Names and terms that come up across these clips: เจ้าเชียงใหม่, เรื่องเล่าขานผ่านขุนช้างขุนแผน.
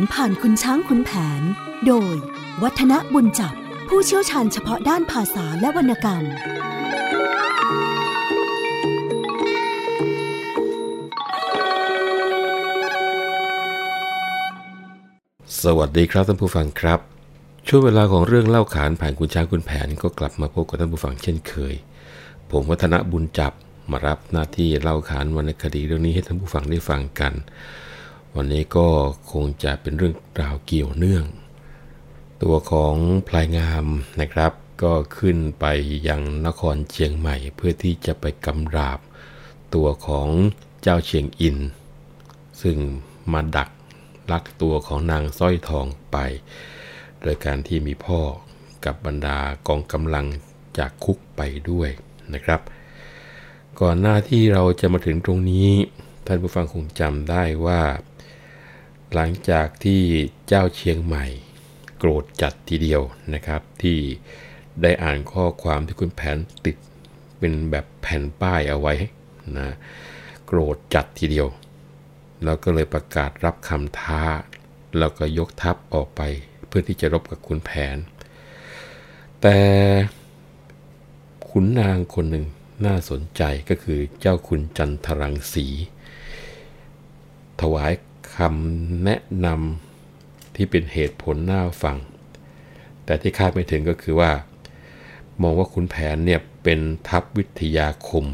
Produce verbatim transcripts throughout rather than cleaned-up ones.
ารผ่านคุณช้างขุนแผนโดยวัฒนะบุญจับผู้เชี่ยวชาญเฉพาะด้านภาษาและวรรณกรรมสวัสดีครับท่านผู้ฟังครับช่วงเวลาของเรื่องเล่าขานผ่านคุณช้างขุนแผนก็กลับมาพบกับท่านผู้ฟังเช่นเคยผมวัฒนะบุญจับมารับหน้าที่เล่าขานวรรณคดีเรื่องนี้ให้ท่านผู้ฟังได้ฟังกันวันนี้ก็คงจะเป็นเรื่องราวเกี่ยวเนื่องตัวของพลายงามนะครับก็ขึ้นไปยังนครเชียงใหม่เพื่อที่จะไปกำราบตัวของเจ้าเชียงอินซึ่งมาดักลักตัวของนางสร้อยทองไปโดยการที่มีพ่อกับบรรดากองกำลังจากคุกไปด้วยนะครับก่อนหน้าที่เราจะมาถึงตรงนี้ท่านผู้ฟังคงจำได้ว่าหลังจากที่เจ้าเชียงใหม่โกรธจัดทีเดียวนะครับที่ได้อ่านข้อความที่คุณแผนติดเป็นแบบแผ่นป้ายเอาไว้นะโกรธจัดทีเดียวแล้วก็เลยประกาศรับคำท้าแล้วก็ยกทัพออกไปเพื่อที่จะรบกับขุนแผนแต่ขุนนางคนหนึ่งน่าสนใจก็คือเจ้าขุนจันทรังสีถวายคำแนะนำที่เป็นเหตุผลน่าฟังแต่ที่คาดไม่ถึงก็คือว่ามองว่าขุนแผนเนี่ยเป็นทัพวิทยาคม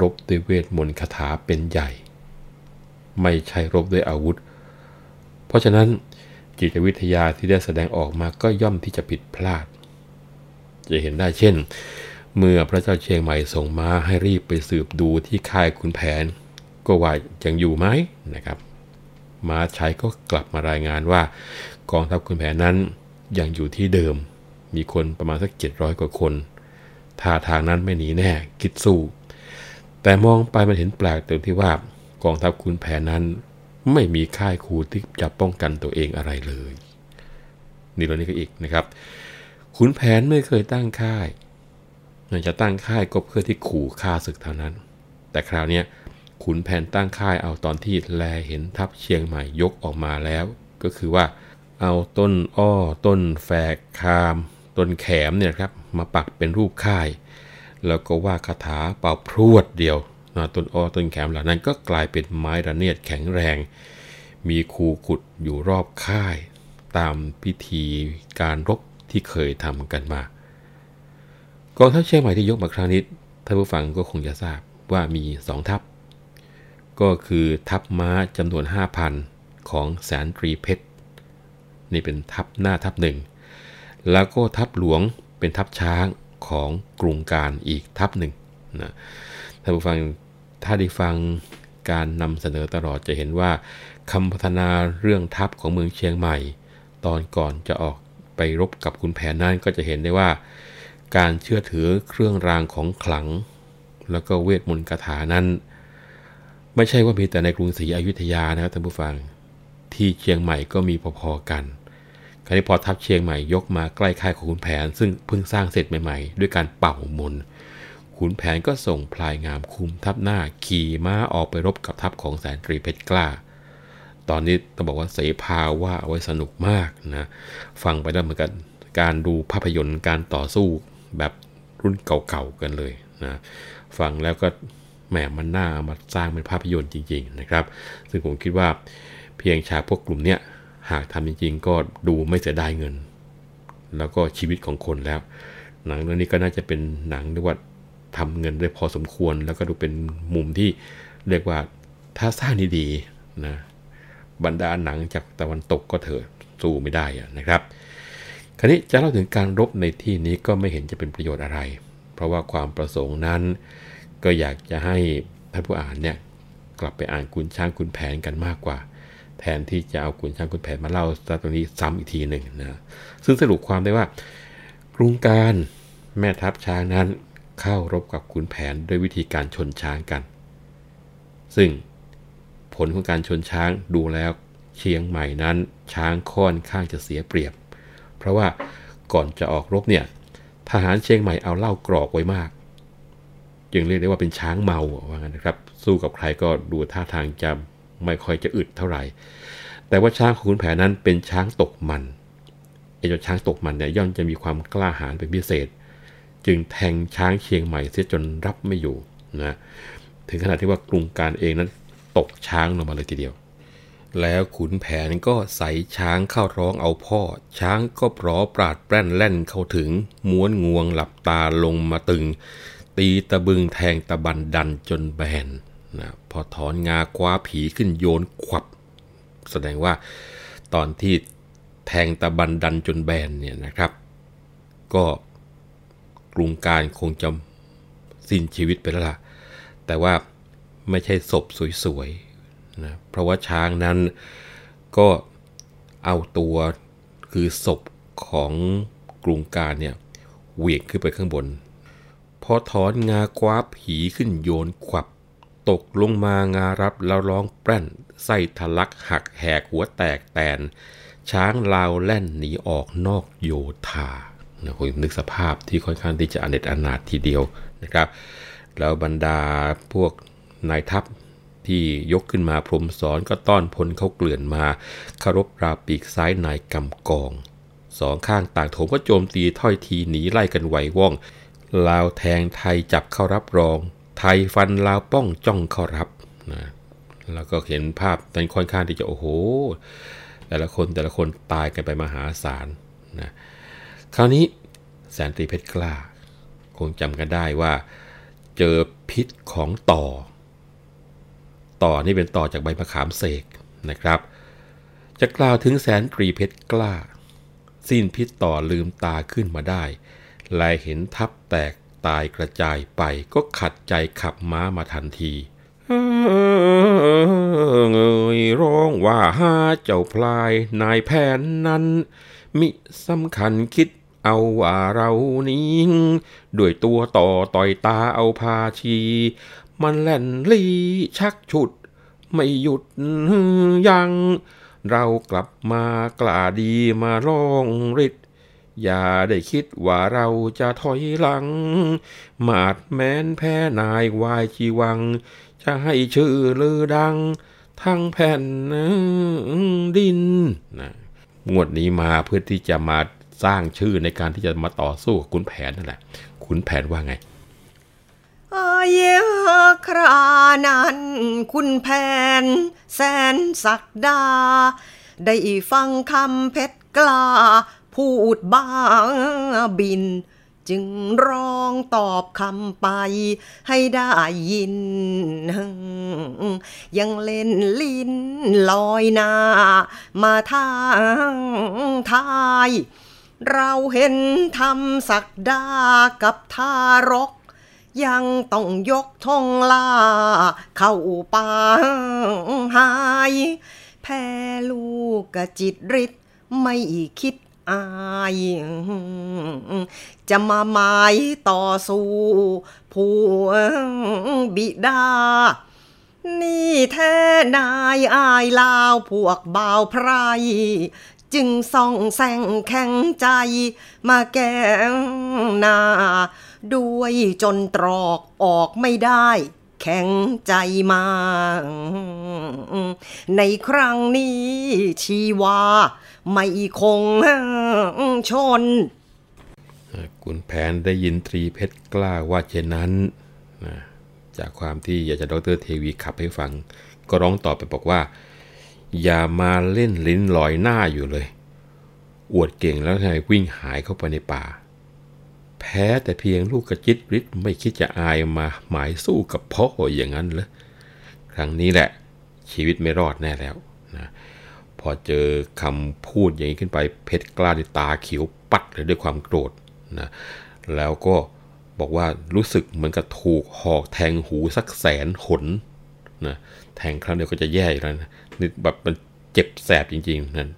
รบด้วยเวทมนต์คาถาเป็นใหญ่ไม่ใช่รบด้วยอาวุธเพราะฉะนั้นจิตวิทยาที่ได้แสดงออกมาก็ย่อมที่จะผิดพลาดจะเห็นได้เช่นเมื่อพระเจ้าเชียงใหม่ส่งม้าให้รีบไปสืบดูที่ค่ายขุนแผนก็ว่ายังอยู่ไหมนะครับม้าใช้ก็กลับมารายงานว่ากองทัพขุนแผนนั้นยังอยู่ที่เดิมมีคนประมาณสักเจ็ดร้อยกว่าคนท่าทางนั้นไม่หนีแน่คิดสู้แต่มองไปมันเห็นแปลกตรงที่ว่ากองทัพขุนแผนนั้นไม่มีค่ายคูที่จะป้องกันตัวเองอะไรเลยนี่แล้วนี่ก็อีกนะครับขุนแผนไม่เคยตั้งค่ายจะตั้งค่ายก็เพื่อที่ขู่ฆ่าศึกเท่านั้นแต่คราวนี้ขุนแผนตั้งค่ายเอาตอนที่แลเห็นทัพเชียงใหม่ยกออกมาแล้วก็คือว่าเอาต้นอ้อต้นแฝกคามต้นแขมเนี่ยครับมาปักเป็นรูปค่ายแล้วก็ว่าคาถาเป่าพรวดเดียวต้นอ้อต้นแขมเหล่านั้นก็กลายเป็นไม้ระเนียดแข็งแรงมีคูขุดอยู่รอบค่ายตามพิธีการรบที่เคยทำกันมากองทัพเชียงใหม่ที่ยกมาครั้งนี้ท่านผู้ฟังก็คงจะทราบว่ามีสองทัพก็คือทัพม้าจำนวน ห้าพัน ของแสนตรีเพชรนี่เป็นทัพหน้าทัพหนึ่งแล้วก็ทัพหลวงเป็นทัพช้างของกรุงการอีกทัพหนึ่งนะท่านผู้ฟังถ้าได้ฟังการนำเสนอตลอดจะเห็นว่าคำพัฒนาเรื่องทัพของเมืองเชียงใหม่ตอนก่อนจะออกไปรบกับขุนแผนนั้นก็จะเห็นได้ว่าการเชื่อถือเครื่องรางของขลังแล้วก็เวทมนต์คาถานั้นไม่ใช่ว่ามีแต่ในกรุงศรีอยุธยานะครับท่านผู้ฟังที่เชียงใหม่ก็มีพอๆกันคราวนี้พอทัพเชียงใหม่ยกมาใกล้ค่ายของขุนแผนซึ่งเพิ่งสร้างเสร็จใหม่ๆด้วยการเป่ามนต์ขุนแผนก็ส่งพลายงามคุมทัพหน้าขี่ม้าออกไปรบกับทัพของแสนตรีเพชรกล้าตอนนี้ต้องบอกว่าเสภาว่าเอาไว้สนุกมากนะฟังไปได้เหมือนกันการดูภาพยนตร์การต่อสู้แบบรุ่นเก่าๆกันเลยนะฟังแล้วก็แหมมันน่ามาสร้างเป็นภาพยนตร์จริงๆนะครับซึ่งผมคิดว่าเพียงชาพวกกลุ่มเนี้ยหากทำจริงๆก็ดูไม่เสียดายเงินแล้วก็ชีวิตของคนแล้วหนังเรื่องนี้ก็น่าจะเป็นหนังที่ว่าทำเงินได้พอสมควรแล้วก็ดูเป็นมุมที่เรียกว่าถ้าสร้างดีๆนะบรรดาหนังจากตะวันตกก็เถอะสู้ไม่ได้นะครับคราวนี้จะเล่าถึงการรบในที่นี้ก็ไม่เห็นจะเป็นประโยชน์อะไรเพราะว่าความประสงค์นั้นก็อยากจะให้ท่านผู้อ่านเนี่ยกลับไปอ่านขุนช้างขุนแผนกันมากกว่าแทนที่จะเอาขุนช้างขุนแผนมาเล่าตรงนี้ซ้ำอีกทีหนึ่งนะซึ่งสรุปความได้ว่ากรุงการแม่ทัพช้างนั้นเข้ารบกับขุนแผนด้วยวิธีการชนช้างกันซึ่งผลของการชนช้างดูแล้วเชียงใหม่นั้นช้างค่อนข้างจะเสียเปรียบเพราะว่าก่อนจะออกรบเนี่ยทหารเชียงใหม่เอาเหล้ากรอกไว้มากจึงเรียกได้ว่าเป็นช้างเมาว่างั้นนะครับสู้กับใครก็ดูท่าทางจะไม่ค่อยจะอึดเท่าไหร่แต่ แต่ว่าช้างของขุนแผนนั้นเป็นช้างตกมันไอ้เจ้าช้างตกมันเนี่ยย่อมจะมีความกล้าหาญเป็นพิเศษจึงแทงช้างเชียงใหม่เสียจนรับไม่อยู่นะถึงขนาดที่ว่ากรุงการเองนั้นตกช้างลงมาเลยทีเดียวแล้วขุนแผนก็ใส่ช้างเข้าร้องเอาพ่อช้างก็ปลอปราดแปร่นแล่นเข้าถึงม้วนงวงหลับตาลงมาตึงตีตะบึงแทงตะบันดันจนแบนนะพอถอนงาคว้าผีขึ้นโยนขวับแสดงว่าตอนที่แทงตะบันดันจนแบนเนี่ยนะครับก็กรุงการคงจะสิ้นชีวิตไปแล้วล่ะแต่ว่าไม่ใช่ศพสวยๆนะเพราะว่าช้างนั้นก็เอาตัวคือศพของกรุงการเนี่ยเหวี่ยงขึ้นไปข้างบนพอถอนงาคว้าผีขึ้นโยนขวับตกลงมางารับแล้วร้องแปร่นไส้ทะลักหักแหกหัวแตกแตนช้างลาวแล่นหนีออกนอกโยธานะคุณนึกสภาพที่ค่อนข้างที่จะอเนจอนาถทีเดียวนะครับแล้วบรรดาพวกนายทัพที่ยกขึ้นมาพรมสอนก็ต้อนพลเขาเกลื่อนมาเคารพราปีกซ้ายนายกำกองสองข้างต่างโถมก็โจมตีถ้อยทีหนีไล่กันไหวว่องลาวแทงไทยจับเข้ารับรองไทยฟันลาวป้องจ้องเข้ารับนะแล้วก็เห็นภาพนั้นค่อนข้างที่จะโอ้โหแต่ละคนแต่ละคนตายกันไปมหาศาลนะคราวนี้แสนตรีเพชรกล้าคงจำกันได้ว่าเจอพิษของต่อต่อนี่เป็นต่อจากใบมะขามเสกนะครับจะกล่าวถึงแสนตรีเพชรกล้าสิ้นพิษต่อลืมตาขึ้นมาได้ลายเห็นทับแตกตายกระจายไปก็ขัดใจขับม้ามาทันทีเอ่ยร้องว่าหาเจ้าพลายนายแผนนั้นมิสำคัญคิดเอาว่าเรานี้ด้วยตัวต่อต่อยตาเอาพาชีมันแล่นลี้ชักฉุดไม่หยุดยั้งเรากลับมากล้าดีมาร้องฤทธิ์อย่าได้คิดว่าเราจะถอยหลังมาดแม้นแพ้นายวายชีวังจะให้ชื่อลือดังทั้งแผ่นดินนะงวดนี้มาเพื่อที่จะมาสร้างชื่อในการที่จะมาต่อสู้กับขุนแผนนั่นแหละขุนแผนว่าไงเอ่ยครานั้นขุนแผนแสนศักดาได้ฟังคำเพชรกล้าพูดบ้าบินจึงร้องตอบคำไปให้ได้ยินยังเล่นลิ้นลอยหน้ามาทางทายเราเห็นทำศักดากับทารกยังต้องยกธงล่าเข้าป่าหายแพ้ลูกกะจิตฤทธิ์ไม่คิดอายจะมาหมายต่อสู้ผู้บิดานี่แท้นายอายลาวพวกบ่าวไพรจึงส่องแสงแข็งใจมาแก่หน้าด้วยจนตรอกออกไม่ได้แข็งใจมาในครั้งนี้ชีวาไม่คงชนขุนแผนได้ยินตรีเพชรกล้าว่าเช่นนั้นจากความที่อยากจะดร.เทวีขับให้ฟังก็ร้องตอบไปบอกว่าอย่ามาเล่นลิ้นลอยหน้าอยู่เลยอวดเก่งแล้วไงวิ่งหายเข้าไปในป่าแพ้แต่เพียงลูกกระจิตฤทธิ์ไม่คิดจะอายมาหมายสู้กับพ่ออย่างนั้นเหรอครั้งนี้แหละชีวิตไม่รอดแน่แล้วนะพอเจอคำพูดอย่างนี้ขึ้นไปเพชรกล้าในตาเขียวปัดเลยด้วยความโกรธนะแล้วก็บอกว่ารู้สึกเหมือนกับถูกหอกแทงหูสักแสนหนนะแทงครั้งเดียวก็จะแย่อยู่แล้วนะนี่แบบมันเจ็บแสบจริงๆนั่น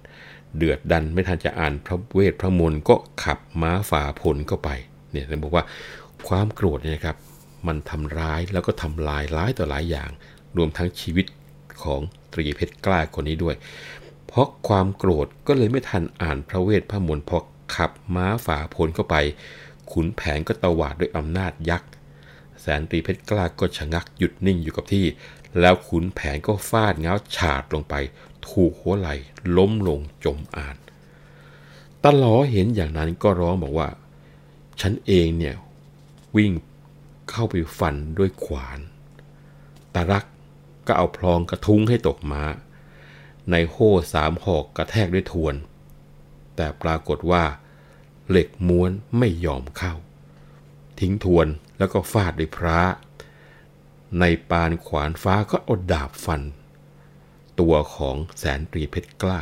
เดือดดันไม่ทันจะอ่านพระเวทพระมนต์ก็ขับม้าฝ่าผลเข้าไปเนี่ยจะบอกว่าความโกรธเนี่ยนะครับมันทำร้ายแล้วก็ทำลายร้ายต่อหลายอย่างรวมทั้งชีวิตของตรีเพชรกล้าคนนี้ด้วยเพราะความโกรธก็เลยไม่ทันอ่านพระเวทพระมนต์พอขับม้าฝ่าผลเข้าไปขุนแผนก็ตวาดด้วยอำนาจยักษ์แสนตรีเพชรกล้าก็ชะงักหยุดนิ่งอยู่กับที่แล้วขุนแผนก็ฟาดเงาฉาดลงไป ถูกหัวไหล่ล้มลงจมอาจตะหลอเห็นอย่างนั้นก็ร้องบอกว่าฉันเองเนี่ยวิ่งเข้าไปฟันด้วยขวานตะรักก็เอาพลองกระทุ้งให้ตกม้าในโห่สามหอกกระแทกด้วยทวนแต่ปรากฏว่าเหล็กม้วนไม่ยอมเข้าทิ้งทวนแล้วก็ฟาดด้วยพระในปานขวานฟ้าก็เอาดาบฟันตัวของแสนตรีเพชรกล้า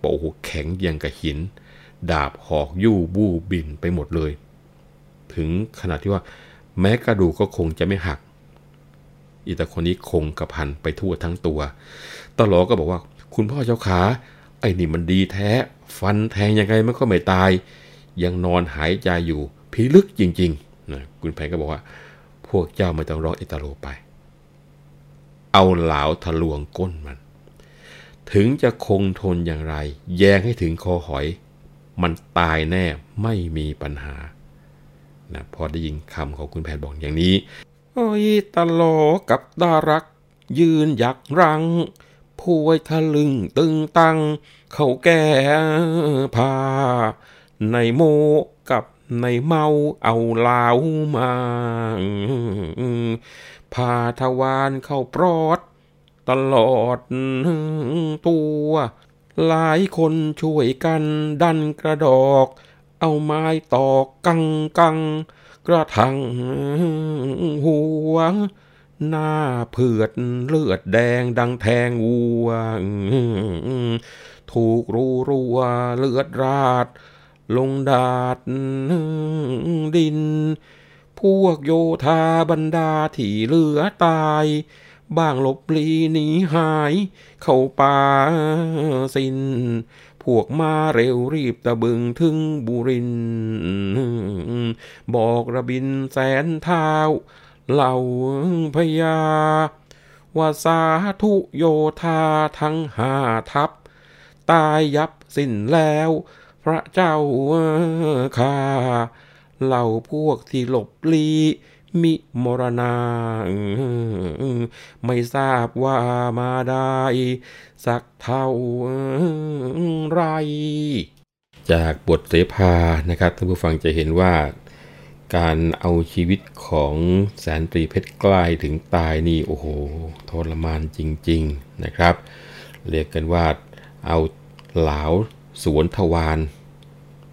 บอกโอ้โหแข็งยังกับหินดาบหอกยู่บู้บินไปหมดเลยถึงขนาดที่ว่าแม้กระดูกก็คงจะไม่หักอีตาคนนี้คงกระพันไปทั่วทั้งตัวตะหลอก็บอกว่าคุณพ่อเจ้าขาไอ้นี่มันดีแท้ฟันแทงยังไงมันก็ไม่ตายยังนอนหายใจอยู่ผีลึกจริงๆนะคุณแผนก็บอกว่าพวกเจ้าไม่ต้องรออิตาโลไปเอาเหลาทะลวงก้นมันถึงจะคงทนอย่างไรแยงให้ถึงคอหอยมันตายแน่ไม่มีปัญหานะพอได้ยินคำของคุณแผนบอกอย่างนี้โอ้ยตะหลอกับตารักยืนยักรังพวยทะลึงตึงตังเขาแก่พาในโมกับในเมาเอาเหล้ามาพาทวารเข้าปลอดตลอดตัวหลายคนช่วยกันดันกระดอกเอาไม้ตอกกังกังกระทังหัวหน้าเผือดเลือดแดงดังแทงวัวถูกรูรัวเลือดราดลงดาดดินพวกโยธาบรรดาที่เหลือตายบ้างหลบหลีหนีหายเข้าป่าสินพวกมาเร็วรีบตะบึงถึงบุรินบอกระบินแสนเท้าเหล่าพญาวาสาธุโยธาทั้งห้าทัพตายยับสิ้นแล้วพระเจ้าข้าเหล่าพวกที่หลบลี้มิมรณาไม่ทราบว่ามาได้สักเท่าไรจากบทเสภานะครับท่านผู้ฟังจะเห็นว่าการเอาชีวิตของแสนตรีเพชรกล้าถึงตายนี่โอ้โหทรมานจริงๆนะครับเรียกกันว่าเอาเหลาสวนทวาร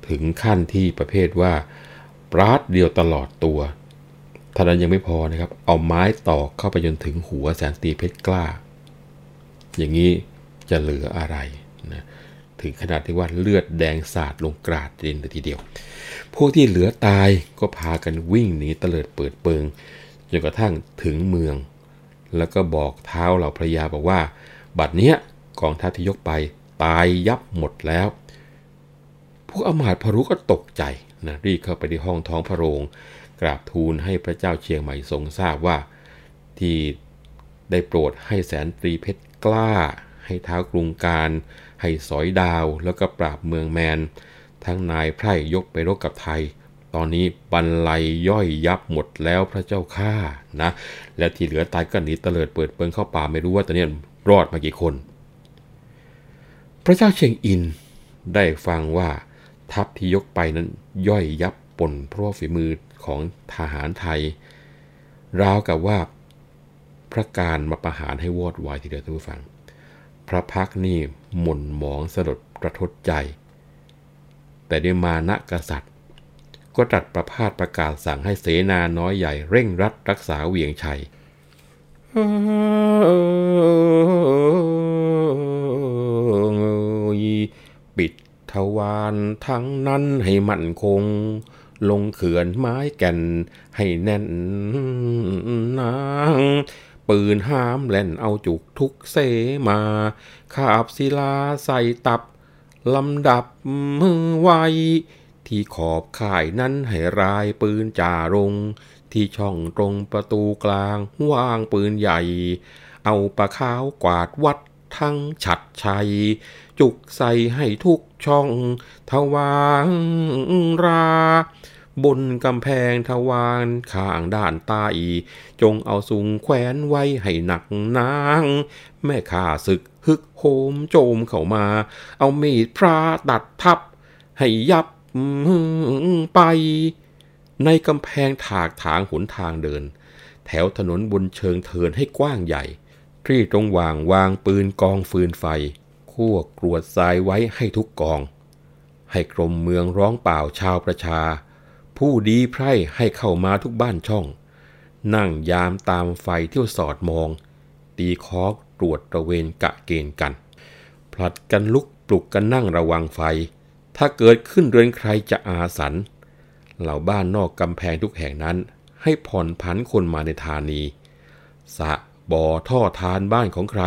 ถึงขั้นที่ประเภทว่าปราดเดียวตลอดตัวเท่านั้นยังไม่พอนะครับเอาไม้ตอกเข้าไปจนถึงหัวแสนตรีเพชรกล้าอย่างนี้จะเหลืออะไรนะถึงขนาดที่ว่าเลือดแดงสาดลงกราดดินเลยทีเดียวพวกที่เหลือตายก็พากันวิ่งหนีเตลิดเปิดเปิงจนกระทั่งถึงเมืองแล้วก็บอกเท้าเหล่าพระยาบอกว่าบัดเนี้ยกองทัพที่ยกไปตายยับหมดแล้วพวกอำมาตย์พรุก็ตกใจนะรีบเข้าไปที่ห้องท้องพระโรงกราบทูลให้พระเจ้าเชียงใหม่ทรงทราบว่าที่ได้โปรดให้แสนตรีเพชรกล้าให้ท้าวกรุงการให้สอยดาวแล้วก็ปราบเมืองแมนทั้งนายไพร่ยกไปรบกับไทยตอนนี้บรรลัยย่อยยับหมดแล้วพระเจ้าข้านะและที่เหลือตายก็หนีเตลิดเปิดเปิงเข้าป่าไม่รู้ว่าตอนนี้รอดมากี่คนพระเจ้าเชียงอินได้ฟังว่าทัพที่ยกไปนั้นย่อยยับปนเพราะฝีมือของทหารไทยราวกับว่าพระการมาประหารให้วอดวายทีเดียวท่านผู้ฟังพระพักนี่หม่นหมองสลดกระทบใจแต่ด้วยมานะกษัตริย์ก็ตรัสประพาสประกาศสั่งให้เสนาน้อยใหญ่เร่งรัดรักษาเวียงชัยปิดทวารทั้งนั้นให้มั่นคงลงเขื่อนไม้แก่นให้แน่นนางปืนห้ามแล่นเอาจุกทุกเสมาขาบศิลาใส่ตับลำดับไว้ที่ขอบข่ายนั้นให้รายปืนจ่าลงที่ช่องตรงประตูกลางวางปืนใหญ่เอาประขาวกวาดวัดทั้งฉัดชัยจุกใส่ให้ทุกช่องทวารราบนกำแพงทวารข้างด้านใต้จงเอาสุงแขวนไว้ให้หนักนางแม่ข้าศึก ฮึกโหมโจมเข้ามาเอามีดพระตัดทับให้ยับไปในกำแพงถากถางหนทางเดินแถวถนนบนเชิงเทินให้กว้างใหญ่ที่ตรงวางวางปืนกองฟืนไฟคั่วกรวดทรายไว้ให้ทุกกองให้กรมเมืองร้องเปล่าชาวประชาผู้ดีไพร่ให้เข้ามาทุกบ้านช่องนั่งยามตามไฟเที่ยวสอดมองตีคอกตรวจตระเวนกะเกณฑ์กันผลัดกันลุกปลุกกันนั่งระวังไฟถ้าเกิดขึ้นเรือนใครจะอาสันเหล่าบ้านนอกกำแพงทุกแห่งนั้นให้ผ่อนผันคนมาในธานีสะบ่อท่อทานบ้านของใคร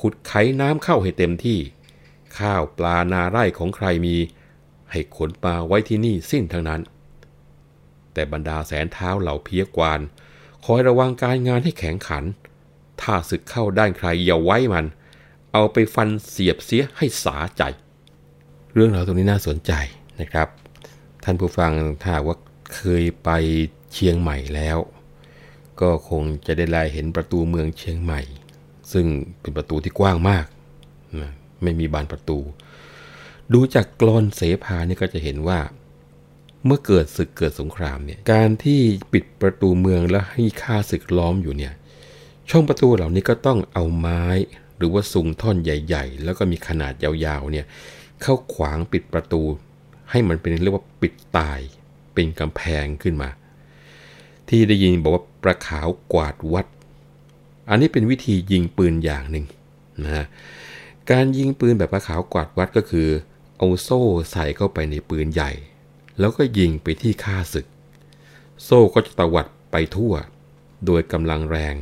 ขุดไขน้ำเข้าให้เต็มที่ข้าวปลานาไร่ของใครมีให้ขนมาไว้ที่นี่สิ้นทั้งนั้นแต่บรรดาแสนเท้าเหล่าเพียกวานคอยระวังการงานให้แข็งขันถ้าศึกเข้าด้านใครอย่าไว้มันเอาไปฟันเสียบเสียให้สาใจเรื่องราวตรงนี้น่าสนใจนะครับท่านผู้ฟังถ้าว่าเคยไปเชียงใหม่แล้วก็คงจะได้ลายเห็นประตูเมืองเชียงใหม่ซึ่งเป็นประตูที่กว้างมากนะไม่มีบานประตูดูจากกลอนเสภานี่ก็จะเห็นว่าเมื่อเกิดศึกเกิดสงครามเนี่ยการที่ปิดประตูเมืองแล้วให้ข้าศึกล้อมอยู่เนี่ยช่องประตูเหล่านี้ก็ต้องเอาไม้หรือว่าซุงท่อนใหญ่ๆแล้วก็มีขนาดยาวๆเนี่ยเข้าขวางปิดประตูให้มันเป็นเรียกว่าปิดตายเป็นกำแพงขึ้นมาที่ได้ยินบอกว่าประขาวกวาดวัดอันนี้เป็นวิธียิงปืนอย่างหนึ่งนะฮะการยิงปืนแบบประขาวกวาดวัดก็คือเอาโซ่ใส่เข้าไปในปืนใหญ่แล้วก็ยิงไปที่ข้าศึกโซ่ก็จะตวัดไปทั่วโดยกำลังแรง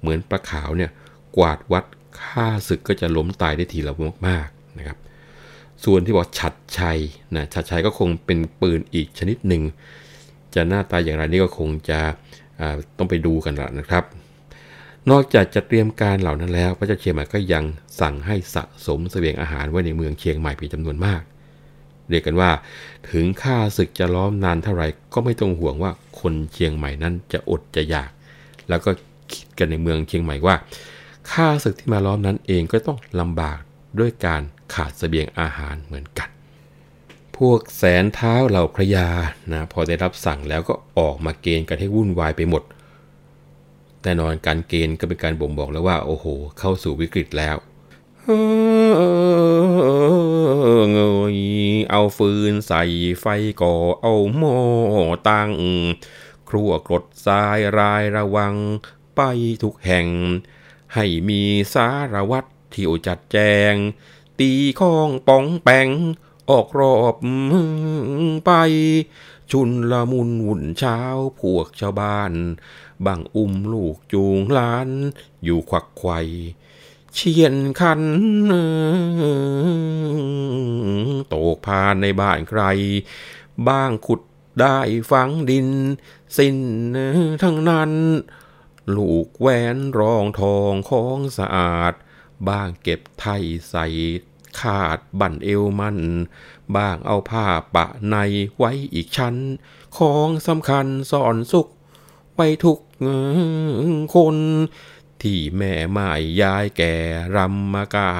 เหมือนประขาวเนี่ยกวาดวัดข้าศึกก็จะล้มตายได้ทีละมากๆนะครับส่วนที่บอกฉัดชัยนะฉัดชัยก็คงเป็นปืนอีกชนิดหนึ่งจะหน้าตาอย่างไรนี่ก็คงจะต้องไปดูกันละนะครับนอกจากจะเตรียมการเหล่านั้นแล้วพระเจ้าเชียงใหม่ก็ยังสั่งให้สะสมเสบียงอาหารไว้ในเมืองเชียงใหม่เป็นจำนวนมากเรียกกันว่าถึงข้าศึกจะล้อมนานเท่าไรก็ไม่ต้องห่วงว่าคนเชียงใหม่นั้นจะอดจะอยากแล้วก็คิดกันในเมืองเชียงใหม่ว่าข้าศึกที่มาล้อมนั้นเองก็ต้องลำบากด้วยการขาดเสบียงอาหารเหมือนกันพวกแสนเท้าเหล่าพระยานะพอได้รับสั่งแล้วก็ออกมาเกณฑ์กันให้วุ่นวายไปหมดแน่นอนการเกณฑ์ก็เป็นการบ่งบอกแล้วว่าโอ้โหเข้าสู่วิกฤตแล้วเอาฟืนใส่ไฟก่อเอาหม้อตั้งครัวกรดทรายรายระวังไปทุกแห่งให้มีสารวัตรที่อุจัดแจงตีข้องป้องแปงออกรอบไปชุนละมุนวุ่นเช้าพวกชาวบ้านบางอุ้มลูกจูงหลานอยู่ขวักไขว่เชียนคันโตกพานในบ้านใครบ้างขุดได้ฝังดินสิ้นทั้งนั้นลูกแหวนรองทองของสะอาดบ้างเก็บไถ่ใส่ขาดบั่นเอวมันบ้างเอาผ้าปะในไว้อีกชั้นของสำคัญซ่อนซุกไว้ทุกคนที่แม่ไม้ยายแก่รำมากา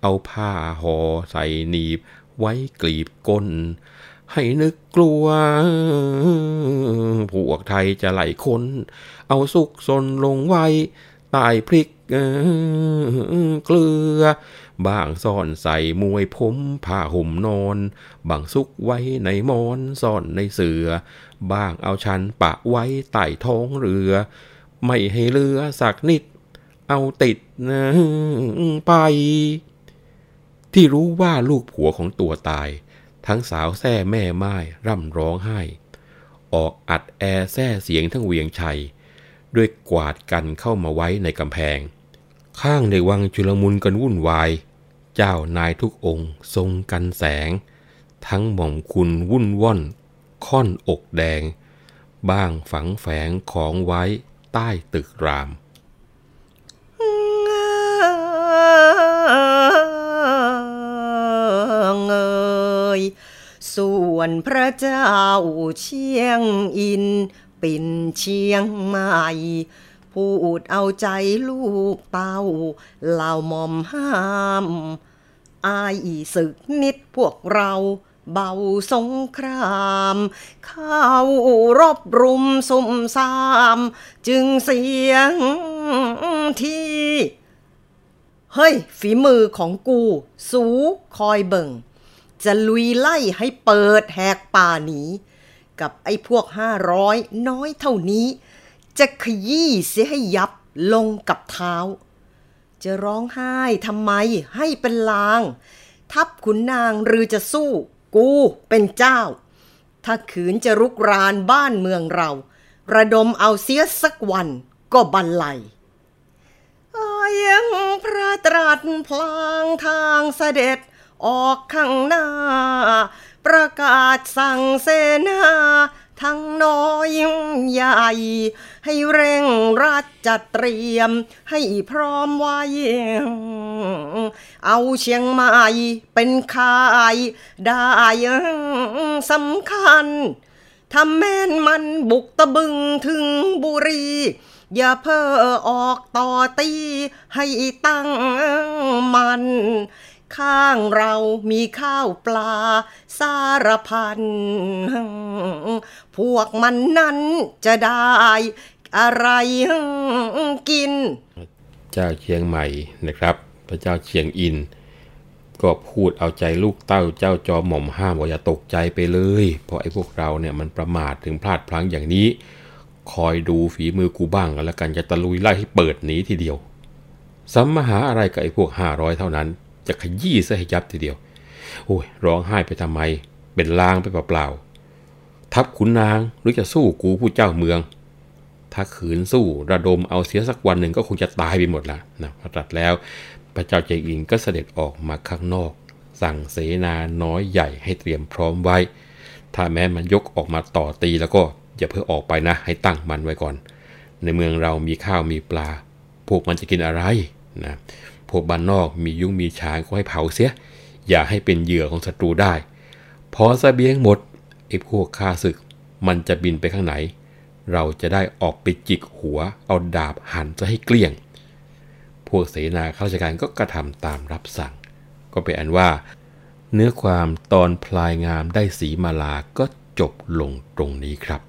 เอาผ้าห่อใส่หนีบไว้กลีบก้นให้นึกกลัวพวกไทยจะไหลคนเอาซุกซนลงไว้ใต้พริกเกลือบ้างซ่อนใส่มวยผมผ้าห่มนอนบางซุกไว้ในมอนซ่อนในเสือบ้างเอาชันปะไว้ใต้ท้องเรือไม่ให้เรือสักนิดเอาติดไปที่รู้ว่าลูกผัวของตัวตายทั้งสาวแซ่แม่ไม้ร่ำร้องไห้ออกอัดแอแซ่เสียงทั้งเวียงชัยด้วยกวาดกันเข้ามาไว้ในกำแพงข้างในวังชุลมุนกันวุ่นวายเจ้านายทุกองค์ทรงกันแสงทั้งหม่อมคุณวุ่นว่อนค่อนอกแดงบ้างฝังแฝงของไว้ใต้ตึกรามเงยส่วนพระเจ้าเชียงอินปิ่นเชียงใหม่ พูดเอาใจลูกเต้าเหล่ามอมห้ามอายศึกนิดพวกเราเบาสงครามเข้ารบรุมซุ่มซ่ามจึงเสียงที่เฮ้ยฝีมือของกูสูคอยเบิ่งจะลุยไล่ให้เปิดแหกป่าหนีกับไอ้พวกห้าร้อยน้อยเท่านี้จะขยี้เสียให้ยับลงกับเท้าจะร้องไห้ทำไมให้เป็นลางทัพขุนนางหรือจะสู้กูเป็นเจ้าถ้าขืนจะรุกรานบ้านเมืองเราระดมเอาเสียสักวันก็บันไลยังพระตรัสพลางทางเสด็จออกข้างหน้าประกาศสั่งเสนาทั้งน้อยใหญ่ให้เร่งรัดจัดเตรียมให้พร้อมไว้เอาเชียงใหม่เป็นค่ายได้สำคัญทำแม่นมันบุกตะบึงถึงบุรีอย่าเพ้อออกต่อตีให้ตั้งมันข้างเรามีข้าวปลาสารพันพวกมันนั้นจะได้อะไรกินเจ้าเชียงใหม่นะครับพระเจ้าเชียงอินก็พูดเอาใจลูกเต้าเจ้าจอมหม่อมห้ามว่าอย่าตกใจไปเลยเพราะไอ้พวกเราเนี่ยมันประมาทถึงพลาดพลั้งอย่างนี้คอยดูฝีมือกูบ้างแล้วกันจะตะลุยไล่ให้เปิดหนีทีเดียวสัมมหาอะไรกับไอ้พวกห้าร้อยเท่านั้นจะขยี้ซะให้ยับทีเดียวโอ้ยร้องไห้ไปทำไมเป็นลางไปเปล่าๆทัพขุนนางหรือจะสู้กูผู้เจ้าเมืองถ้าขืนสู้ระดมเอาเสียสักวันหนึ่งก็คงจะตายไปหมดละนะพอตรัสแล้วพระเจ้าเจียงอินก็เสด็จออกมาข้างนอกสั่งเสนาน้อยใหญ่ให้เตรียมพร้อมไว้ถ้าแม้มันยกออกมาต่อตีแล้วก็อย่าเพิ่งออกไปนะให้ตั้งมันไว้ก่อนในเมืองเรามีข้าวมีปลาพวกมันจะกินอะไรนะพวกบ้านนอกมียุ้งมีช้างก็ให้เผาเสียอย่าให้เป็นเหยื่อของศัตรูได้พอเสบียงหมดไอ้พวกข้าศึกมันจะบินไปข้างไหนเราจะได้ออกไปจิกหัวเอาดาบหันจะให้เกลี้ยงพวกเสนาข้าราชการก็กระทำตามรับสั่งก็เป็นอันว่าเนื้อความตอนพลายงามได้สีมาลาก็จบลงตรงนี้ครับ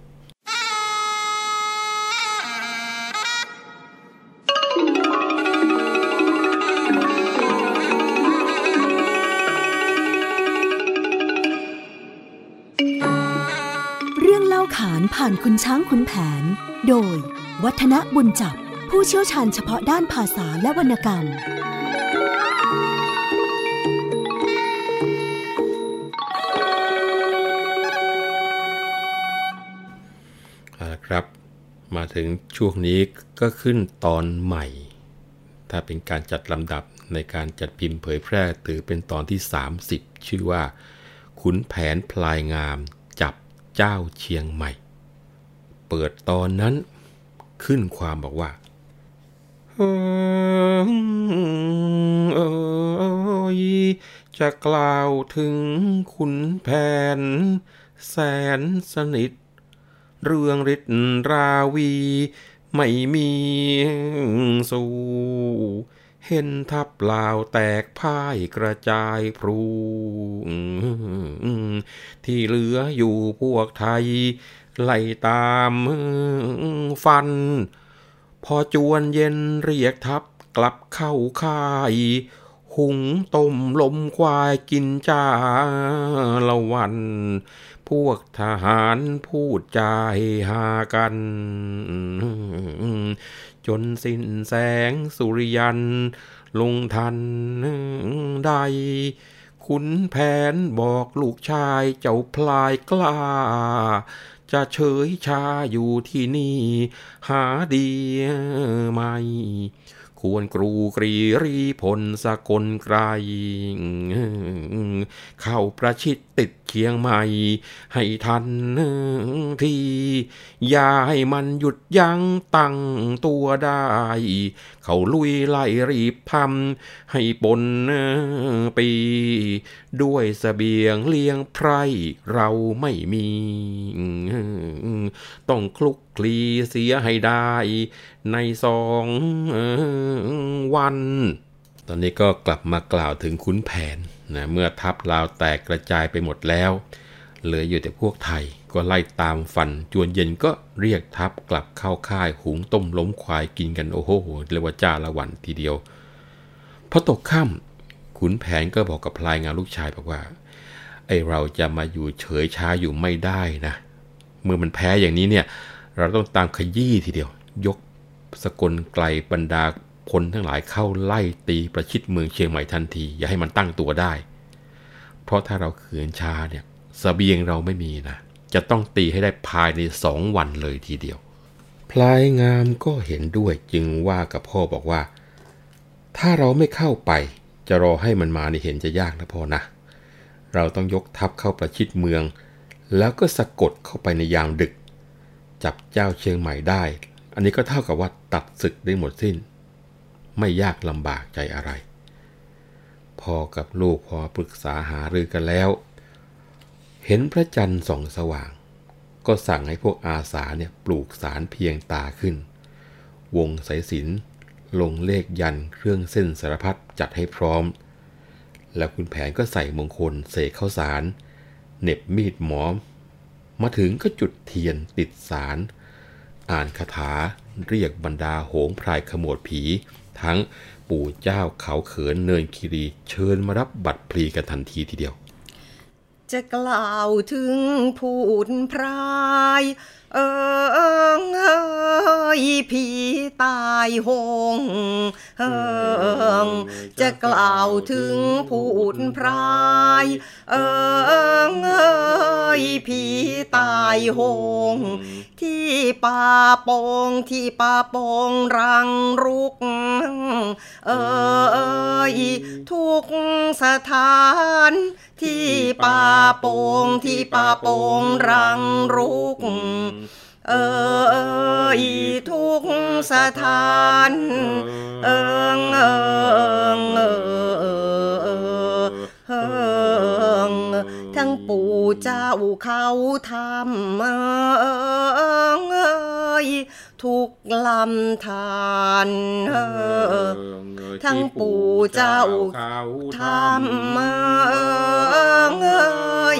ผ่านคุณช้างคุณแผนโดยวัฒนบุญจับผู้เชี่ยวชาญเฉพาะด้านภาษาและวรรณกรรมครับมาถึงช่วงนี้ก็ขึ้นตอนใหม่ถ้าเป็นการจัดลำดับในการจัดพิมพ์เผยแพร่ถือเป็นตอนที่สามสิบชื่อว่าขุนแผนพลายงามจับเจ้าเชียงใหม่เปิดตอนนั้นขึ้นความบอกว่าเอยจะกล่าวถึงขุนแผนแสนสนิทเรื่องฤทธิ์ราวีไม่มีสู่เห็นทัพลาวแตกพ่ายกระจายพรูที่เหลืออยู่พวกไทยไล่ตามฟันพอจวนเย็นเรียกทัพกลับเข้าค่ายหุงต้มลมควายกินจ้าละวันพวกทหารพูดจาเฮฮากันจนสิ้นแสงสุริยันลงทันใดขุนแผนบอกลูกชายเจ้าพลายกล้าจะเฉยชาอยู่ที่นี่หาดีไหมควรกรูกรีรีพลสกลไกรเข้าประชิด ติดเคียงใหม่ให้ทันทีอย่าให้มันหยุดยั้งตั้งตัวได้เขาลุยไล่รีบทำให้ปนปีด้วยเสบียงเลี้ยงไพร่เราไม่มีต้องคลุกคลีเสียให้ได้ในสองวันตอนนี้ก็กลับมากล่าวถึงขุนแผนนะเมื่อทัพลาวแตกกระจายไปหมดแล้วเหลืออยู่แต่พวกไทยก็ไล่ตามฟันจวนเย็นก็เรียกทัพกลับเข้าค่ายหุงต้มล้มควายกินกันโอ้โหเรียกว่าจ้าละวันทีเดียวพอตกค่ำขุนแผนก็บอกกับพลายงามลูกชายบอกว่าไอเราจะมาอยู่เฉยช้าอยู่ไม่ได้นะเมื่อมันแพ้อย่างนี้เนี่ยเราต้องตามขยี้ทีเดียวยกสกลไกลบรรดาพลทั้งหลายเข้าไล่ตีประชิดเมืองเชียงใหม่ทันทีอย่าให้มันตั้งตัวได้เพราะถ้าเราขืนช้าเนี่ยเสบียงเราไม่มีนะจะต้องตีให้ได้ภายในสองวันเลยทีเดียวพลายงามก็เห็นด้วยจึงว่ากับพ่อบอกว่าถ้าเราไม่เข้าไปจะรอให้มันมานี่เห็นจะยากนะพ่อนะเราต้องยกทัพเข้าประชิดเมืองแล้วก็สะกดเข้าไปในยามดึกจับเจ้าเชียงใหม่ได้อันนี้ก็เท่ากับว่าตัดศึกได้หมดสิ้นไม่ยากลำบากใจอะไรพ่อกับลูกพอปรึกษาหารือกันแล้วเห็นพระจันทร์ส่องสว่างก็สั่งให้พวกอาสาเนี่ยปลูกสารเพียงตาขึ้นวงสายสิญจน์ลงเลขยันเครื่องเส้นสารพัดจัดให้พร้อมแล้วคุณแผนก็ใส่มงคลเสกเข้าสารเหน็บมีดหมอมาถึงก็จุดเทียนติดสารอ่านคาถาเรียกบรรดาโหงพรายขโมดผีทั้งปู่เจ้าเขาเขินเนินคีรีเชิญมารับบัตรพลีกันทันทีทีเดียวจะกล่าวถึงพูนพรายเอิงเอ้ยผีตายหงเอิงจะกล่าวถึงพูนพรายเอิงเอ้ยผีตายหงที่ป่าปงที่ป่าปงรังรุกเอ้ยทุกสถานที่ป่าปงที่ป่าปงรังรุกเอ่ยทุกสถานเอิงเอิงเอิงเอิงทั้งปู่เจ้าเขาทำเอ่ยทุกลำธารทั้งปู่เจ้าเขาทำเอ่ย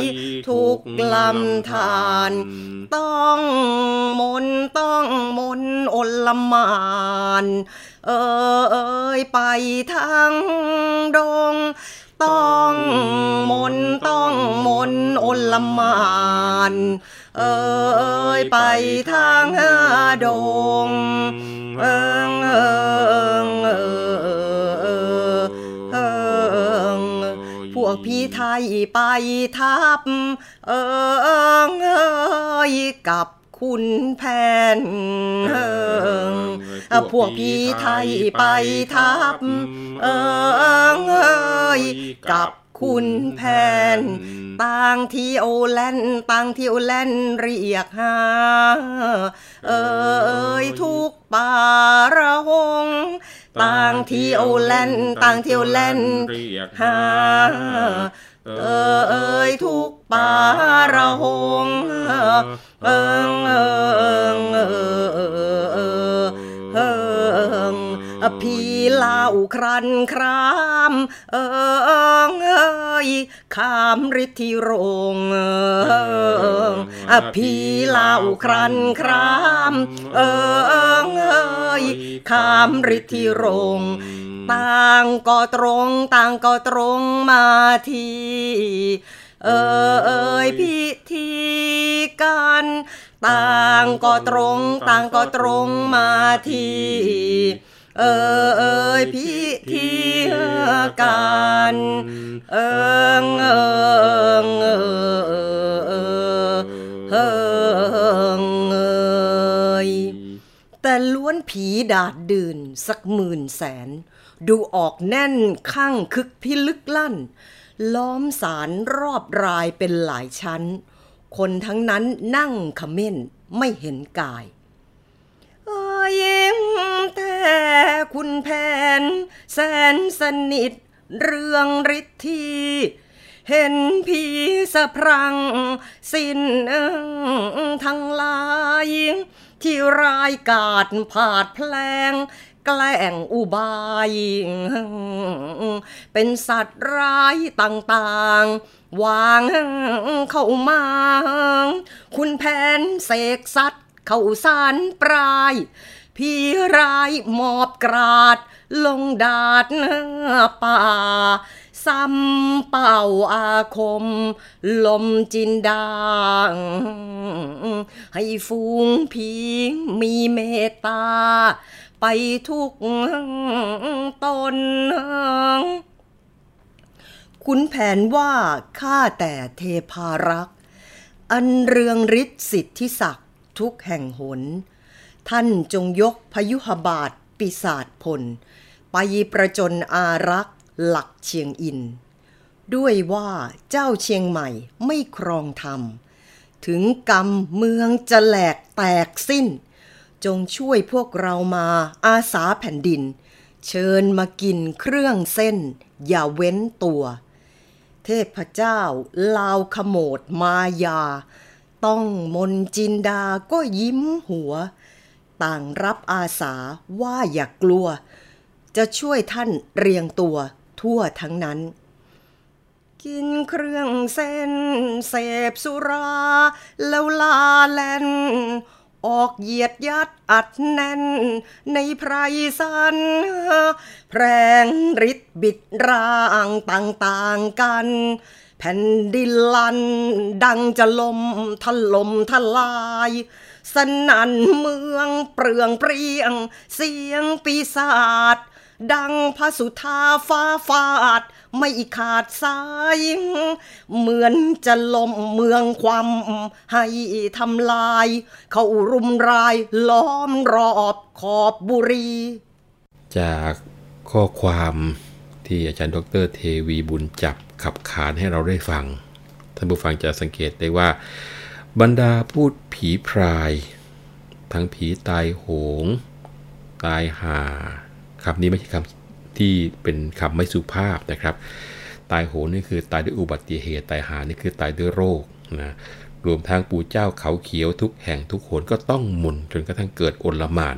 ทุกลำธารต้องมนต้องมนอลมานเอ่ยไปทั้งดงต้องมนต้องมนอลมานเอ่ยไปทางดงเอิงเอิงเอิงเอิงพวกพี่ไทยไปทับเอิงเอ่ยกับคุณแผนเอิงพวกพี่ไทยไปทับเอิงเอ่ยกับคุณแผนต่างที่โอแลนต่างที่โอแลนเรียกหาเอ่ยทุกป่าระหงต่างที่โอแลนต่างที่โอแลนเรียกหาเอ่ยทุกป่าระหงเอิงเอิงเอิงผีเล่าครันครามเอิงเอ้ยขามฤทธิรงเอิงผีเล่าครันครามเอิงเอ้ยขามฤทธิรงต่างก็ตรงต่างก็ตรงมาทีเอ่ยพิธีการต่างก็ตรงต่างก็ตรงมาทีเอ่ยพิธีการเอิงเอิงเอิงเอิงแต่ล้วนผีดาดดื่นสักหมื่นแสนดูออกแน่นข้างคึกพิลึกลั่น ล้อมศาลรอบรายเป็นหลายชั้นคนทั้งนั้นนั่งเขม่นไม่เห็นกายเอ่ยยิ้มแท้คุณแผนแสนสนิทเรืองฤทธิเห็นผีสะพรังสิ้นทั้งหลายที่ร้ายกาจผาดแพลงแกล้งอุบายเป็นสัตว์ร้ายต่างๆวางเข้ามาคุณแผนเสกสัตว์เข้าสารปลายผีร้ายหมอบกราดลงดาดป่าซ้ำเป่าอาคมลมจินดาให้ฝูงผีมีเมตตาไปทุกตนขุนแผนว่าข้าแต่เทพารักษ์อันเรืองฤทธิ์สิทธิศักดิ์ทุกแห่งหนท่านจงยกพยุหบาทปีศาจพลไปประจนอารักษ์หลักเชียงอินด้วยว่าเจ้าเชียงใหม่ไม่ครองธรรมถึงกรรมเมืองจะแหลกแตกสิ้นจงช่วยพวกเรามาอาสาแผ่นดินเชิญมากินเครื่องเส้นอย่าเว้นตัวเทพเจ้าลาวขโมดมายาต้องมนจินดาก็ยิ้มหัวต่างรับอาสาว่าอย่ากลัวจะช่วยท่านเรียงตัวทั่วทั้งนั้นกินเครื่องเส้นเสพสุราแล้วลาแลนออกเหยียดยัดอัดแน่นในไพรสันแพรงฤทธิ์บิดร่างต่างๆกันแผ่นดินลั่นดังจะลมถล่มทลายสนั่นเมืองเปลืองเปรียงเสียงปีศาจดังพระสุธาฟ้าฟาดไม่ขาดสายเหมือนจะลมเมืองความให้ทำลายเขารุมรายล้อมรอบขอบบุรีจากข้อความที่อาจารย์ดร.เทวีบุญจับขับขานให้เราได้ฟังท่านผู้ฟังจะสังเกตได้ว่าบรรดาพูดผีพรายทั้งผีตายโหงตายหาคำนี้ไม่ใช่คำที่เป็นคำไม่สุภาพนะครับตายโหงนี่คือตายด้วยอุบัติเหตุตายหานี่คือตายด้วยโรคนะรวมทั้งปู่เจ้าเขาเขียวทุกแห่งทุกโหนก็ต้องหมุนจนกระทั่งเกิดอลหม่าน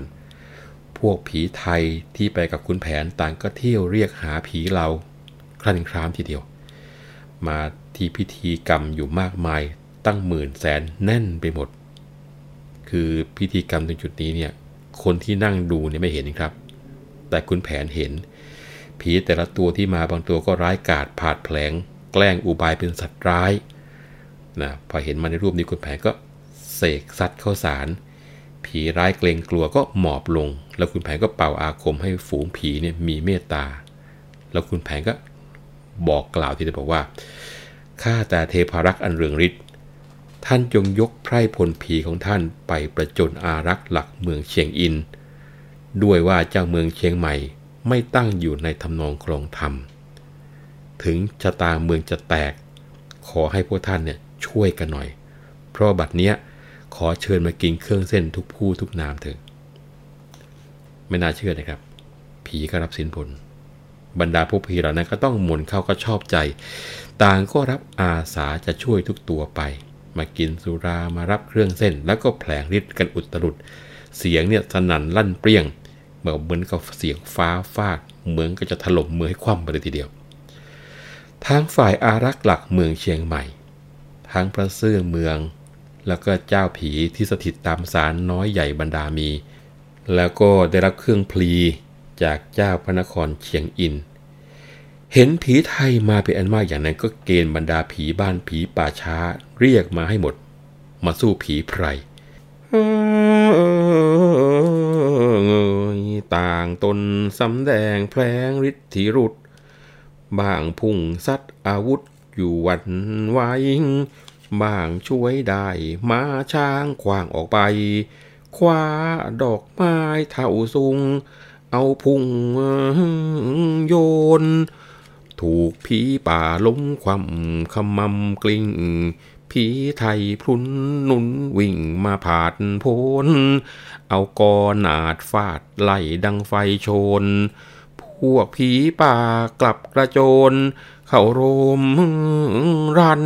พวกผีไทยที่ไปกับขุนแผนต่างก็เที่ยวเรียกหาผีเราคลั่นคล้ามทีเดียวมาที่พิธีกรรมอยู่มากมายตั้งหมื่นแสนแน่นไปหมดคือพิธีกรรมตรงจุดนี้เนี่ยคนที่นั่งดูเนี่ยไม่เห็นครับแต่ขุนแผนเห็นผีแต่ละตัวที่มาบางตัวก็ร้ายกาจผาดแผลงแกล้งอุบายเป็นสัตว์ร้ายนะพอเห็นมาในรูปนี้ขุนแผนก็เสกซัดเข้าสารผีร้ายเกรงกลัวก็หมอบลงแล้วขุนแผนก็เป่าอาคมให้ฝูงผีเนี่ยมีเมตตาแล้วขุนแผนก็บอกกล่าวที่จะบอกว่าข้าแต่เทพารักษ์อันเรืองฤทธิ์ท่านจงยกไพร่พลผีของท่านไปประจนอารักษ์หลักเมืองเชียงอินด้วยว่าเจ้าเมืองเชียงใหม่ไม่ตั้งอยู่ในทำนองครองธรรมถึงชะตาเมืองจะแตกขอให้พวกท่านเนี่ยช่วยกันหน่อยเพราะบัดเนี้ยขอเชิญมากินเครื่องเส้นทุกผู้ทุกนามเถอะไม่น่าเชื่อนะครับผีก็รับสินบนบรรดาพวกผีเหล่านั้นก็ต้องหมุนเข้าก็ชอบใจต่างก็รับอาสาจะช่วยทุกตัวไปมากินสุรามารับเครื่องเส้นแล้วก็แผลงฤทธิ์กันอุตรุดเสียงเนี่ยสนั่นลั่นเปรี้ยงเหมือนกับเสียงฟ้าฟาดเมืองก็จะถล่มเมืองให้คว่ำไปเลยทีเดียวทางฝ่ายอารักษ์หลักเมืองเชียงใหม่ทั้งพระเสื้อเมืองแล้วก็เจ้าผีที่สถิตตามศาลน้อยใหญ่บรรดามีแล้วก็ได้รับเครื่องพลีจากเจ้าพระนครเชียงอินเห็นผีไทยมาเป็นอันมากอย่างนั้นก็เกณฑ์บรรดาผีบ้านผีป่าช้าเรียกมาให้หมดมาสู้ผีไพรต่างตนสำแดงแพลงฤทธิรุดบ้างพุ่งซัดอาวุธอยู่หวั่นไหวบ้างช่วยได้มาช้างขว้างออกไปคว้าดอกไม้เถาซุงเอาพุ่งโยน ถูกผีป่าล้มคว่ำขมำกลิ้งผีไทยพลุนนุนวิ่งมาผ่านพ้นเอากอหนาดฟาดไหลดังไฟโชนพวกผีป่ากลับกระโจนเข้าโรมรัน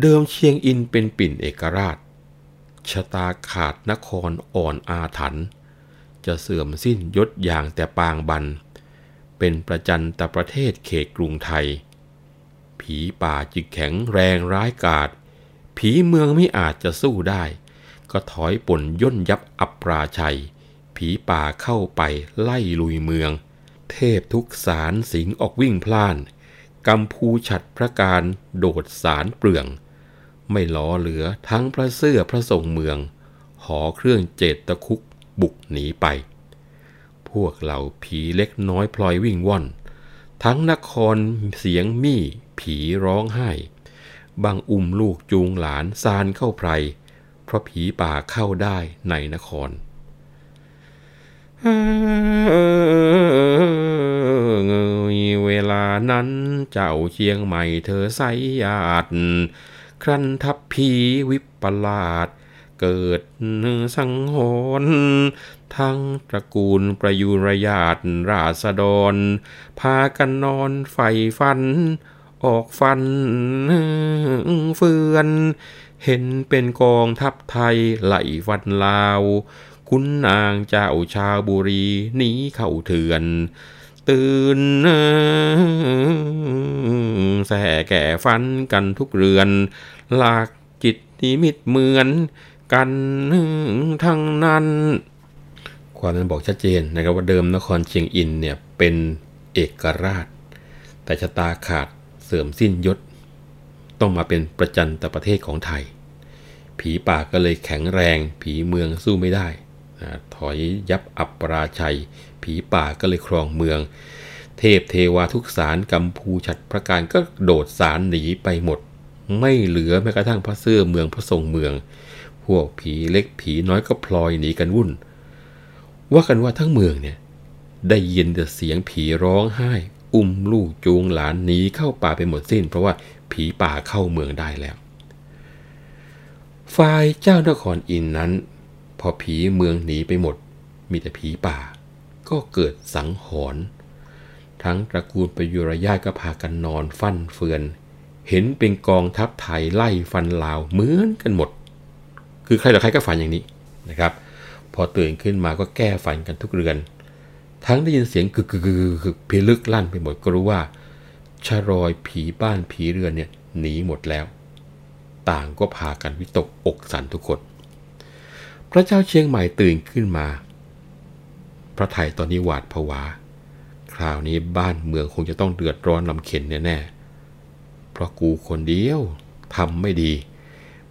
เดิมเชียงอินเป็นปิ่นเอกราชชะตาขาดนครอ่อนอาถรรพ์จะเสื่อมสิ้นยศอย่างแต่ปางบันเป็นประจันตประเทศเขตกรุงไทยผีป่าจึงแข็งแรงร้ายกาจผีเมืองไม่อาจจะสู้ได้ก็ถอยป่นย่นยับอับปราชัยผีป่าเข้าไปไล่ลุยเมืองเทพทุกสารสิงออกวิ่งพล่านกัมพูฉัตรพระการโดดสารเปลืองไม่ล้อเหลือทั้งพระเสื้อพระทรงเมืองหอเครื่องเจตคุกบุกหนีไปพวกเหล่าผีเล็กน้อยพลอยวิ่งว่อนทั้งนครเสียงมี่ผีร้องไห้บางอุ้มลูกจูงหลานซานเข้าไพรเพราะผีป่าเข้าได้ในนครเวลานั้นเจ้าเชียงใหม่เธอไสยาดครั้นทัพผีวิปลาสเกิดสังหรณ์ทั้งตระกูลประยุรญาติราษฎรพากันนอนไฟฟันออกฟันเฟือนเห็นเป็นกองทัพไทยไหลฟันลาวคุณนางเจ้าชาวบุรีหนีเข้าเถื่อนตื่นแส่แก่ฟันกันทุกเรือนหลากจิตนิมิตเหมือนกันทั้งนั้นความนั้นบอกชัดเจนนะครับว่าเดิมนครเชียงอินเนี่ยเป็นเอกราชแต่ชะตาขาดเสื่อมสิ้นยศต้องมาเป็นประจันตประเทศของไทยผีป่าก็เลยแข็งแรงผีเมืองสู้ไม่ได้นะถอยยับอับปราชัยผีป่าก็เลยครองเมืองเทพเทวาทุกสารกัมพูฉัตรพระการก็โดดสารหนีไปหมดไม่เหลือแม้กระทั่งพระเสื้อเมืองพระทรงเมืองพวกผีเล็กผีน้อยก็พลอยหนีกันวุ่นว่ากันว่าทั้งเมืองเนี่ยได้ยินแต่เสียงผีร้องไห้อุ้มลูกจูงหลานหนีเข้าป่าไปหมดสิ้นเพราะว่าผีป่าเข้าเมืองได้แล้วฝ่ายเจ้านครอินนั้นพอผีเมืองหนีไปหมดมีแต่ผีป่าก็เกิดสังหรณ์ทั้งตระกูลประยุรญาติก็พากันนอนฟั่นเฟือนเห็นเป็นกองทัพไทยไล่ฟันลาวเหมือนกันหมดคือใครต่อใครก็ฝันอย่างนี้นะครับพอตื่นขึ้นมาก็แก้ฝันกันทุกเรือนทั้งได้ยินเสียงกึกกึกกึกเพลึกลั่นไปหมดก็รู้ว่าชะรอยผีบ้านผีเรือนเนี่ยหนีหมดแล้วต่างก็พากันวิตกอกสั่นทุกคนพระเจ้าเชียงใหม่ตื่นขึ้นมาพระไทยตอนนี้หวาดผวาคราวนี้บ้านเมืองคงจะต้องเดือดร้อนลำเข็ญแน่ๆเพราะกูคนเดียวทำไม่ดี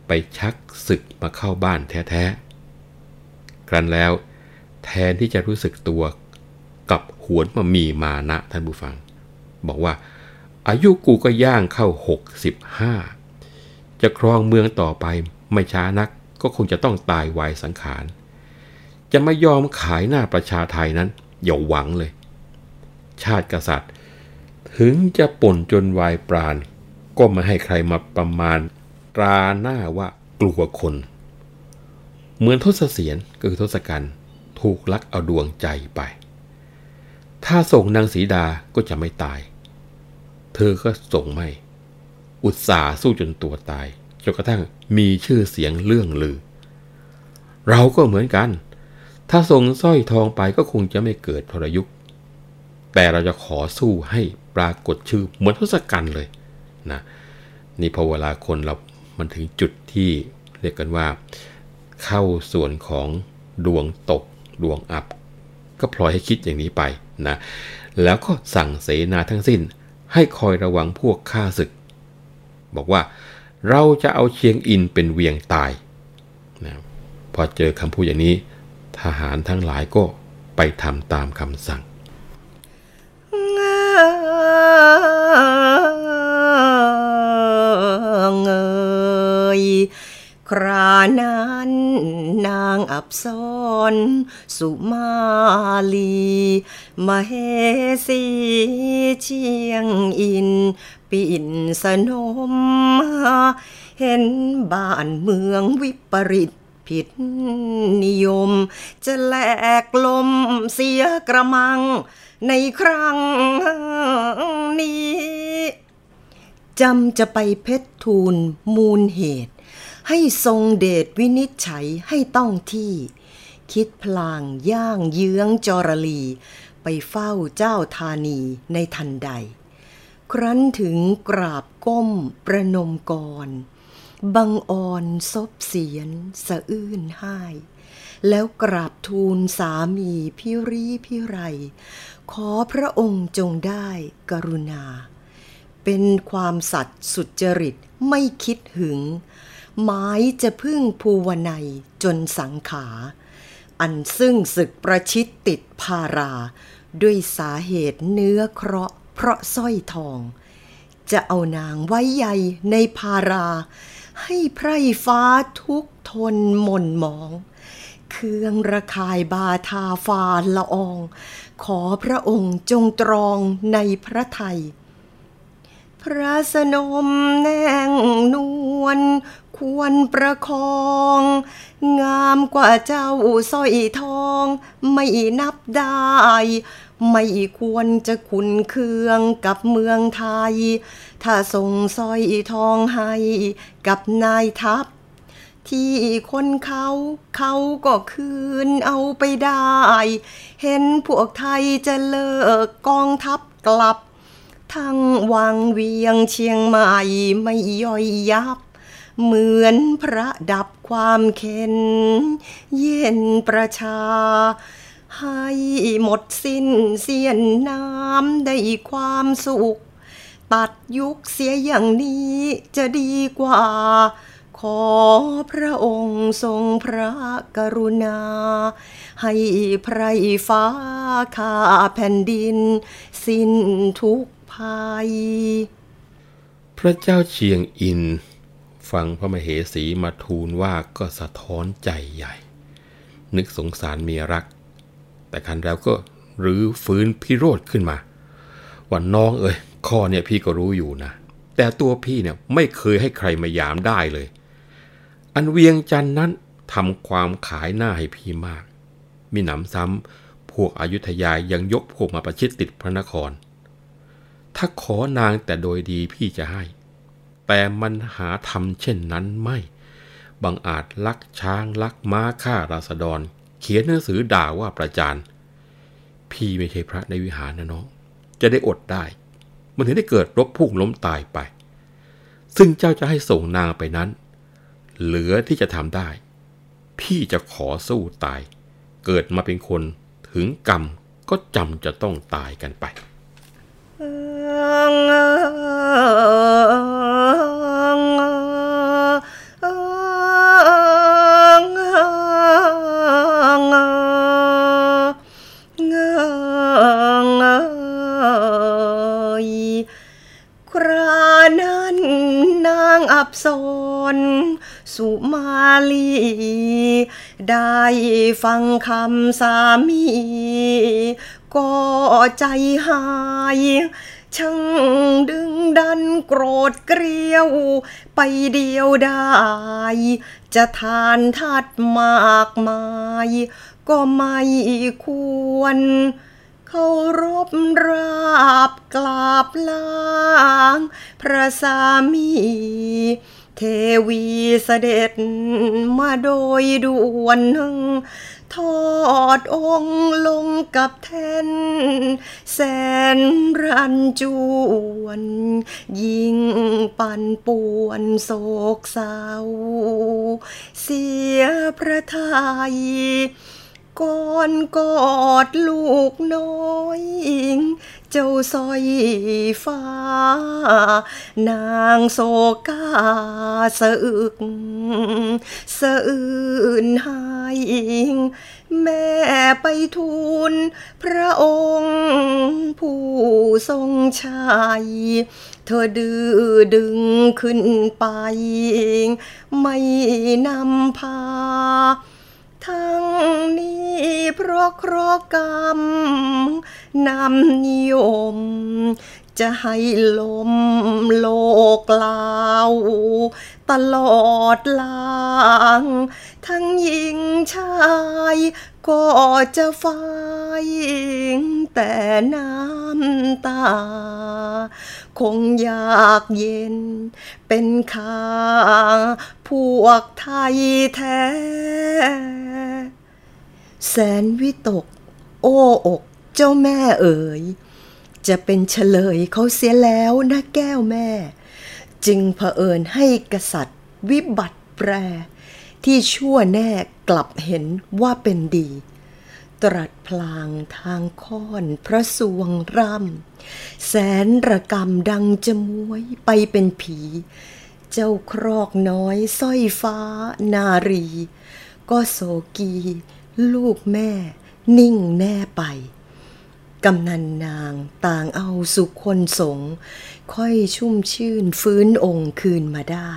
ไปชักศึกมาเข้าบ้านแท้ๆครั้นแล้วแทนที่จะรู้สึกตัวกลับหวนมามีมานะท่านผู้ฟังบอกว่าอายุกูก็ย่างเข้าหกสิบห้าจะครองเมืองต่อไปไม่ช้านักก็คงจะต้องตายวายสังขารจะไม่ยอมขายหน้าประชาไทยนั้นอย่าหวังเลยชาติกษัตริย์ถึงจะป่นจนวายปราณก็ไม่ให้ใครมาประมาณตราหน้าว่ากลัวคนเหมือนทศเสียนก็คือทศกัณฐ์ถูกลักเอาดวงใจไปถ้าส่งนางสีดาก็จะไม่ตายเธอก็ส่งไม่อุตส่าห์สู้จนตัวตายจนกระทั่งมีชื่อเสียงเรื่องลือเราก็เหมือนกันถ้าส่งสร้อยทองไปก็คงจะไม่เกิดพลยุคแต่เราจะขอสู้ให้ปรากฏชื่อเหมือนทศกัณฐ์เลยนะนี่พอเวลาคนเรามันถึงจุดที่เรียกกันว่าเข้าส่วนของดวงตกดวงอับก็พลอยให้คิดอย่างนี้ไปนะแล้วก็สั่งเสนาทั้งสิ้นให้คอยระวังพวกข้าศึกบอกว่าเราจะเอาเชียงอินเป็นเวียงตายนะพอเจอคำพูดอย่างนี้ทหารทั้งหลายก็ไปทำตามคำสั่ง ครานั้นนางอับสรสุมาลีมเหสีเชียงอินปิ่นสนมเห็นบ้านเมืองวิปริตผิดนิยมจะแหลกลมเสียกระมังในครั้งนี้จำจะไปเพชรทูลมูลเหตุให้ทรงเดชวินิจฉัยให้ต้องที่คิดพลางย่างเยื้องจรลีไปเฝ้าเจ้าธานีในทันใดครั้นถึงกราบก้มประนมกรบังอ่อนซบเสียนสะอื้นไห้แล้วกราบทูลสามีพิรีพิไรขอพระองค์จงได้กรุณาเป็นความสัตย์สุจริตไม่คิดหึงหมายจะพึ่งภูวนัยจนสังขาอันซึ่งศึกประชิดติดพาราด้วยสาเหตุเนื้อเคราะห์เพราะสร้อยทองจะเอานางไว้ใยในพาราให้ไพร่ฟ้าทุกทนหม่นหมองเครื่องระคายบาทาฟาละอองขอพระองค์จงตรองในพระทัยพระสนมแนงนวลควรประคองงามกว่าเจ้าสร้อยทองไม่นับได้ไม่ควรจะขุนเคืองกับเมืองไทยถ้าส่งสร้อยทองให้กับนายทัพที่คนเขาเขาก็คืนเอาไปได้เห็นพวกไทยจะเลิกกองทัพกลับทั้งวังเวียงเชียงใหม่ไม่ย่อยยับเหมือนพระดับความเค็นเย็นประชาให้หมดสิ้นเสียนน้ำได้ความสุขตัดยุคเสียอย่างนี้จะดีกว่าขอพระองค์ทรงพระกรุณาให้ไพร่ฟ้าข้าแผ่นดินสิ้นทุกภัยพระเจ้าเชียงอินฟังพระมเหสีมาทูลว่าก็สะท้อนใจใหญ่นึกสงสารเมียรักแต่ครั้นแล้วก็รื้อฟื้นพิโรธขึ้นมาว่าน้องเอ๋ยข้อเนี่ยพี่ก็รู้อยู่นะแต่ตัวพี่เนี่ยไม่เคยให้ใครมายามได้เลยอันเวียงจันทน์นั้นทำความขายหน้าให้พี่มากมีหนำซ้ำพวกอยุธยายังยกพวกมาประชิดติดพระนครถ้าขอนางแต่โดยดีพี่จะให้แต่มันหาทำเช่นนั้นไม่บังอาจลักช้างลักม้าฆ่าราษฎรเขียนหนังสือด่าว่าประจานพี่ไม่ใช่พระในวิหารนะน้องจะได้อดได้มันถึงได้เกิดรบพุ่งล้มตายไปซึ่งเจ้าจะให้ส่งนางไปนั้นเหลือที่จะทำได้พี่จะขอสู้ตายเกิดมาเป็นคนถึงกรรมก็จำจะต้องตายกันไปครานั้นนางอับสรสุมาลีได้ฟังคำสามีก็ใจหายช่างดึงดันโกรธเกรียวไปเดียวดายจะทานธาตุมากมายก็ไม่ควรเคารพราบกราบลางพระสามีเทวีเสด็จมาโดยด่วนทอดองค์ลงกับแท่นแสนรันจวนยิ่งปั่นป่วนโศกเศร้าเสียพระทัย ก่อนกอดลูกน้อยเจ้าสอยฟ้านางโศกาสะอึกสะอื้นหายแม่ไปทูลพระองค์ผู้ทรงชัยเธอดื้อดึงขึ้นไปไม่นำพาทั้งนี้เพราะเคราะห์กรรมนำนิยมจะให้ลมโลกลาวตลอดลางทั้งหญิงชายก็จะฝ่ายแต่น้ำตาคงยากเย็นเป็นข้าพวกไทยแท้แสนวิตกโอ้อกเจ้าแม่เอ๋ยจะเป็นเฉลยเขาเสียแล้วนะแก้วแม่จึงเผอิญให้กษัตริย์วิบัติแปรที่ชั่วแน่กลับเห็นว่าเป็นดีตรัสพลางทางค้อนพระสวงร่ำแสนระกำดังจะม้วยไปเป็นผีเจ้าครอกน้อยสร้อยฟ้านารีก็โศกีลูกแม่นิ่งแน่ไปกำนันนางต่างเอาสุคนสงค่อยชุ่มชื่นฟื้นองค์คืนมาได้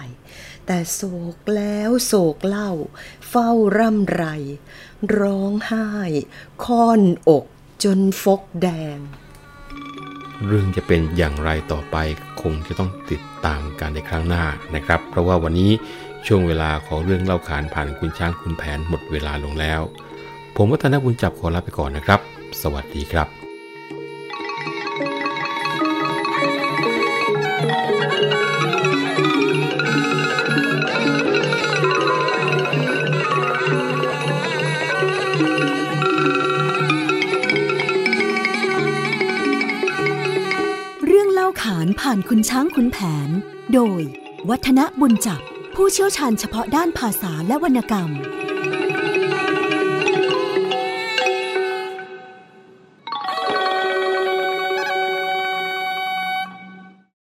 แต่โศกแล้วโศกเล่าเฝ้าร่ำไรร้องไห้ค่อนอกจนฟกแดงเรื่องจะเป็นอย่างไรต่อไปคงจะต้องติดตามกันในครั้งหน้านะครับเพราะว่าวันนี้ช่วงเวลาของเรื่องเล่าขานผ่านคุณช้างคุณแผนหมดเวลาลงแล้วผมวัฒนบุญจับขอลาไปก่อนนะครับสวัสดีครับผ่านคุณช้างคุณแผนโดยวัฒนบุญจับผู้เชี่ยวชาญเฉพาะด้านภาษาและวรรณกรรม